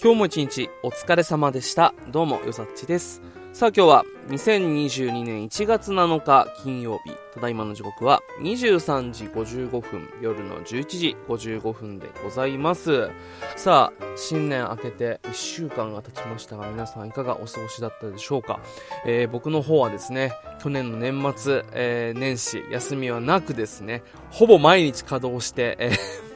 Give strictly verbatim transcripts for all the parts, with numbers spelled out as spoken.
今日も一日お疲れ様でした。どうもよさっちです。さあ今日はにせんにじゅうにねんいちがつなのか金曜日、ただいまの時刻はにじゅうさんじごじゅうごふん、夜のじゅういちじごじゅうごふんでございます。さあ新年明けていっしゅうかんが経ちましたが、皆さんいかがお過ごしだったでしょうか。えー、僕の方はですね、去年の年末、えー、年始休みはなくですね、ほぼ毎日稼働して、え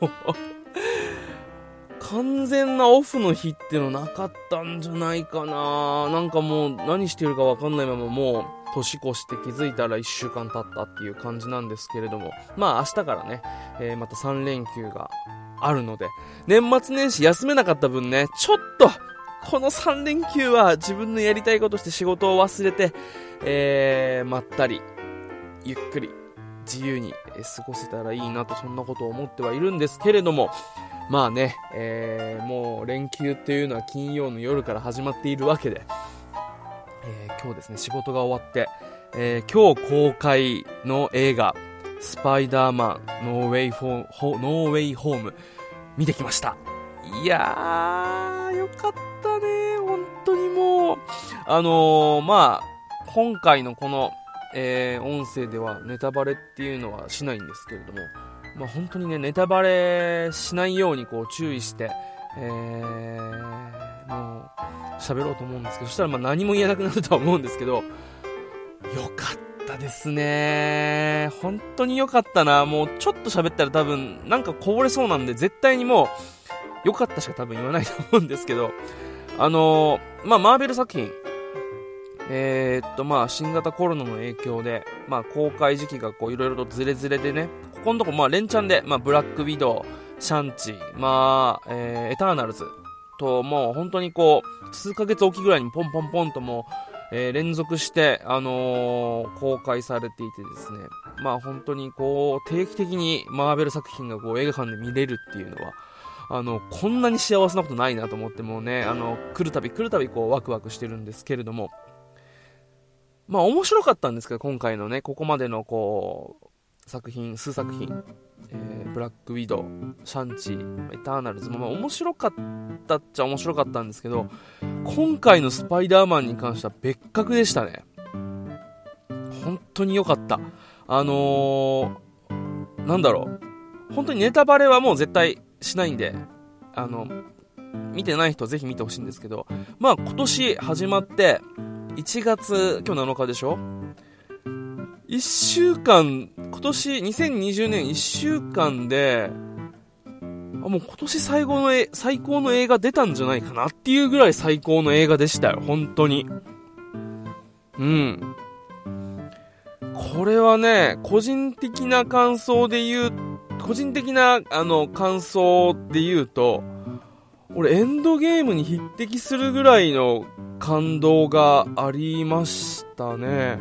ー、もう完全なオフの日ってのなかったんじゃないかな。なんかもう何してるかわかんないまま、もう年越して気づいたらいっしゅうかん経ったっていう感じなんですけれども、まあ明日からね、えー、またさんれんきゅうがあるので、年末年始休めなかった分ね、ちょっとこのさんれんきゅうは自分のやりたいことして仕事を忘れて、えー、まったりゆっくり自由に過ごせたらいいなと、そんなことを思ってはいるんですけれども、まあね、えー、もう連休っていうのは金曜の夜から始まっているわけで、えー、今日ですね仕事が終わって、えー、今日公開の映画スパイダーマンノーウェイフォー、ノーウェイホーム見てきました。いやーよかったね、本当に。もうあのー、まあ今回のこの、えー、音声ではネタバレっていうのはしないんですけれども、まあ、本当にねネタバレしないようにこう注意して、えー、もう喋ろうと思うんですけど、そしたらまあ何も言えなくなるとは思うんですけど、よかったですね、本当によかったな。もうちょっと喋ったら多分なんかこぼれそうなんで、絶対にもうよかったしか多分言わないと思うんですけど、あのー、まあマーベル作品、えー、っとまあ新型コロナの影響で、まあ、公開時期がこういろいろとズレズレでね、ここのとこまあ連チャンで、まあ、ブラックウィドウ、シャンチ、まあえー、エターナルズと、もう本当にこう数ヶ月おきぐらいにポンポンポンともう、えー、連続して、あのー、公開されていてですね、まあ、本当にこう定期的にマーベル作品がこう映画館で見れるっていうのは、あのこんなに幸せなことないなと思って、もうね、あの来るたび来るたびこうワクワクしてるんですけれども、まあ面白かったんですけど、今回のねここまでのこう作品数作品、えー、ブラックウィドウ、シャンチー、エターナルズも、まあ、面白かったっちゃ面白かったんですけど、今回のスパイダーマンに関しては別格でしたね。本当に良かった。あのー、なんだろう、本当にネタバレはもう絶対しないんで、あの見てない人はぜひ見てほしいんですけど、まあ今年始まっていちがつ、今日なのかでしょ。いっしゅうかん、今年にせんにじゅうねんいっしゅうかんで、あ、もう今年最後の最高の映画出たんじゃないかなっていうぐらい最高の映画でしたよ、本当に。うん。これはね、個人的な感想で言う、個人的なあの感想で言うと、俺エンドゲームに匹敵するぐらいの感動がありましたね。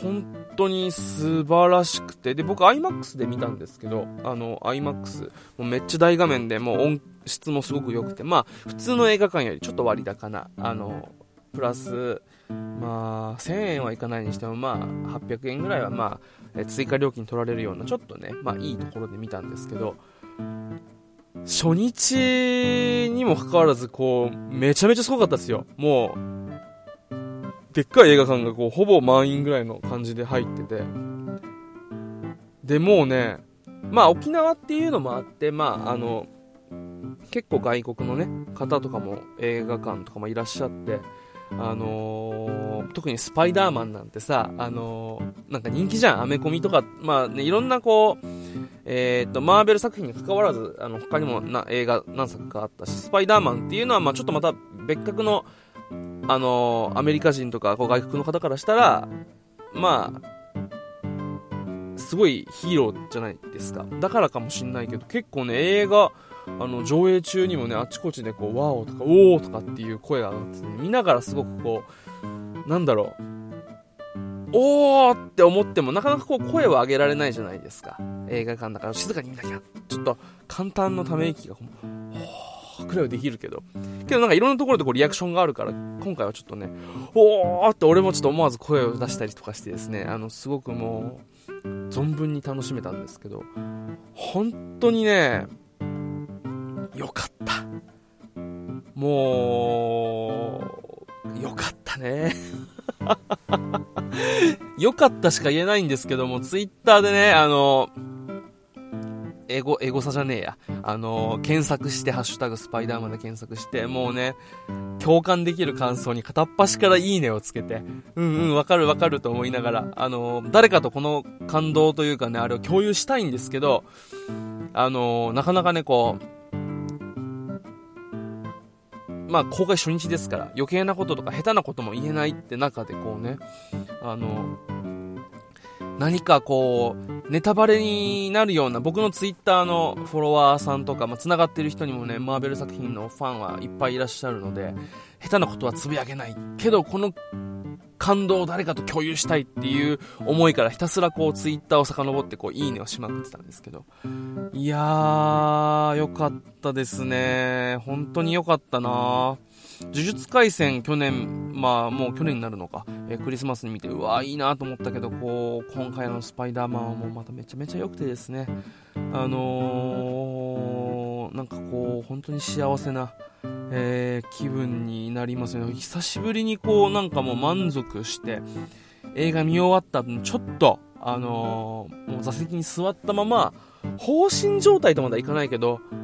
本当に素晴らしくて、で僕 アイマックス で見たんですけど、あの アイマックス もうめっちゃ大画面で、もう音質もすごく良くて、まあ普通の映画館よりちょっと割高な、あのプラスまあせんえんはいかないにしても、まあはっぴゃくえんぐらいはまあ追加料金取られるような、ちょっとねまあいいところで見たんですけど、初日にもかかわらずこうめちゃめちゃすごかったですよ。もうでっかい映画館がこうほぼ満員ぐらいの感じで入ってて、でもうね、まあ沖縄っていうのもあって、まああの結構外国のね方とかも映画館とかもいらっしゃって、あのー、特にスパイダーマンなんてさ、あのー、なんか人気じゃん、アメコミとか、まあね、いろんなこう、えー、っとマーベル作品に関わらず、あの他にもな映画何作かあったし、スパイダーマンっていうのは、まあ、ちょっとまた別格の、あのー、アメリカ人とかこう外国の方からしたら、まあすごいヒーローじゃないですか。だからかもしんないけど、結構ね映画あの上映中にもね、あちこちでこうワオとかおおとかっていう声が上がってて、ね、見ながらすごくこうなんだろう、おーって思ってもなかなかこう声を上げられないじゃないですか、映画館だから静かに見なきゃ、ちょっと簡単なため息がこうくらいはできるけど、けどなんかいろんなところでこうリアクションがあるから、今回はちょっとねおーって俺もちょっと思わず声を出したりとかしてですね、あのすごくもう存分に楽しめたんですけど、本当にね良かった。もうよかったねよかったしか言えないんですけども、ツイッターでね、あのエゴエゴサじゃねえや、あの検索してハッシュタグスパイダーマンで検索して、もうね、共感できる感想に片っ端からいいねをつけて、うんうんわかるわかると思いながら、あの誰かとこの感動というかね、あれを共有したいんですけど、あのなかなかね、こうまあ公開初日ですから余計なこととか下手なことも言えないって中で、こうね、あの何かこうネタバレになるような、僕のツイッターのフォロワーさんとか、まあ、つながってる人にもね、マーベル作品のファンはいっぱいいらっしゃるので、下手なことはつぶやけないけどこの感動を誰かと共有したいっていう思いから、ひたすらこうツイッターを遡ってこういいねをしまくってたんですけど、いやーよかったですね、本当によかったな。呪術廻戦去年、まあもう去年になるのか、えー、クリスマスに見て、うわいいなと思ったけど、こう今回のスパイダーマンはもうまためちゃめちゃ良くてですね、あのー、なんかこう本当に幸せな、えー、気分になりますね。久しぶりにこうなんかもう満足して映画見終わった後にちょっとあのー、もう座席に座ったまま、放心状態とまだいかないけど、ふ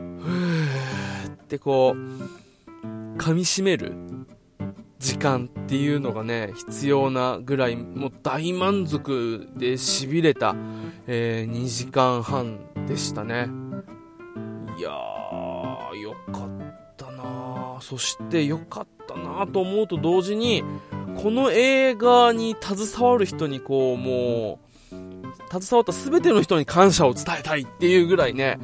ーってこう噛み締める時間っていうのがね必要なぐらい、もう大満足でしびれた、えー、にじかんはんでしたね。いやーよかったな。そしてよかったなと思うと同時に、この映画に携わる人にこう、もう携わった全ての人に感謝を伝えたいっていうぐらいね、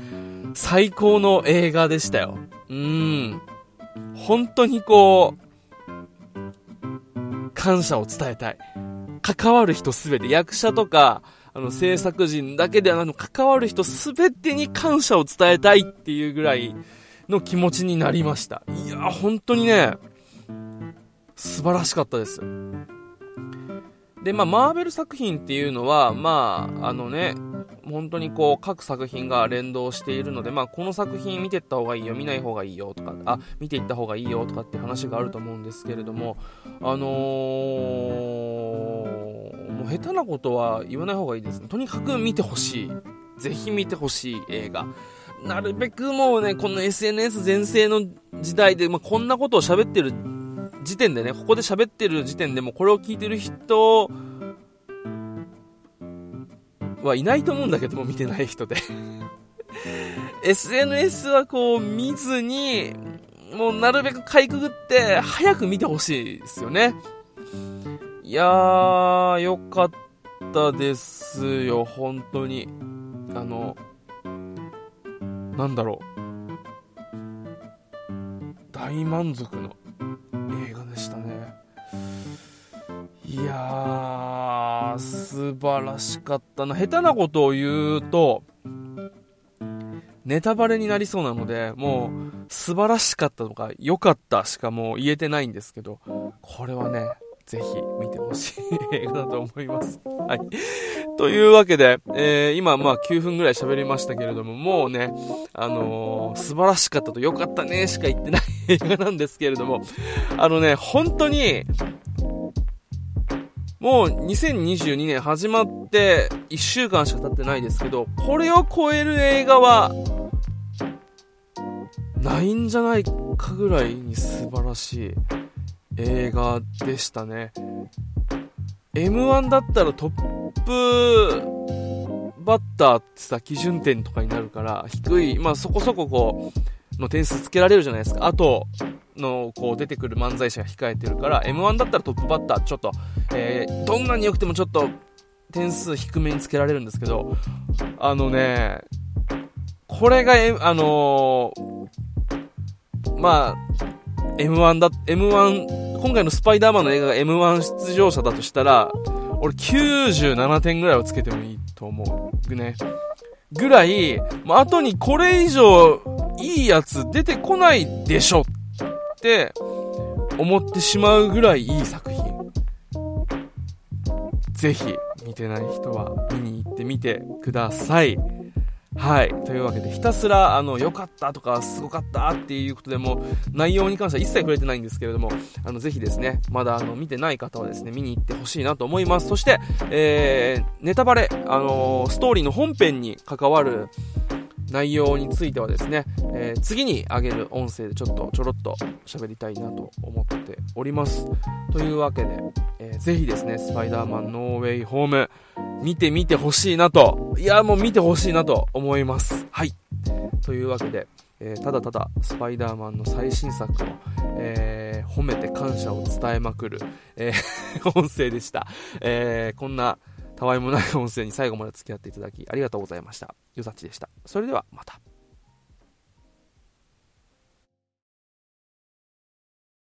最高の映画でしたよ。うーん、本当にこう感謝を伝えたい。関わる人すべて、役者とかあの制作陣だけではなく、関わる人すべてに感謝を伝えたいっていうぐらいの気持ちになりました。いや本当にね素晴らしかったです。で、まあマーベル作品っていうのは、まああのね、本当にこう各作品が連動しているので、まあ、この作品見ていった方がいいよ、見ない方がいいよとか、あ見ていった方がいいよとかって話があると思うんですけれども、あのー、もう下手なことは言わない方がいいですね。とにかく見てほしい、ぜひ見てほしい映画。なるべくもうね、この エスエヌエス 全盛の時代で、まあ、こんなことを喋ってる時点でね、ここで喋ってる時点でもうこれを聞いてる人はいないと思うんだけども、見てない人でエスエヌエス はこう見ずに、もうなるべくかいくぐって早く見てほしいですよね。いやーよかったですよ本当に。あのなんだろう、大満足の映画でしたね。いやー素晴らしかったな。下手なことを言うとネタバレになりそうなので、もう素晴らしかったとか良かったしかもう言えてないんですけど、これはねぜひ見てほしい映画だと思います、はい、というわけで、えー、今まあきゅうふんぐらい喋りましたけれども、もうね、あのー、素晴らしかったと良かったねしか言ってない映画なんですけれども、あのね本当にもうにせんにじゅうにねん始まっていっしゅうかんしか経ってないですけど、これを超える映画はないんじゃないかぐらいに素晴らしい映画でしたね。 エムワン だったらトップバッターってさ、基準点とかになるから低い、まあそこそここうの点数つけられるじゃないですか。あとのこう出てくる漫才師が控えてるから、 エムワン だったらトップバッターちょっと、えー、どんなに良くてもちょっと点数低めにつけられるんですけど、あのねこれが、M、あのー、まあ エムワン だ エムワン 今回のスパイダーマンの映画が エムワン 出場者だとしたら、俺きゅうじゅうななてんぐらいをつけてもいいと思うねぐらい、まあ後にこれ以上いいやつ出てこないでしょって思ってしまうぐらいいい作品。ぜひ見てない人は見に行ってみてください。はい、というわけでひたすらあの良かったとかすごかったっていうことでも内容に関しては一切触れてないんですけれども、あのぜひですね、まだあの見てない方はですね見に行ってほしいなと思います。そして、えー、ネタバレ、あのー、ストーリーの本編に関わる内容についてはですね、えー、次に上げる音声でちょっとちょろっと喋りたいなと思っております。というわけで、えー、ぜひですね、スパイダーマンノーウェイホーム見てみてほしいなと、いやもう見てほしいなと思います。はい。というわけで、えー、ただただスパイダーマンの最新作を、えー、褒めて感謝を伝えまくる、えー、音声でした。えー、こんなたわいもない音声に最後まで付き合っていただきありがとうございました。よざっちでした。それではまた。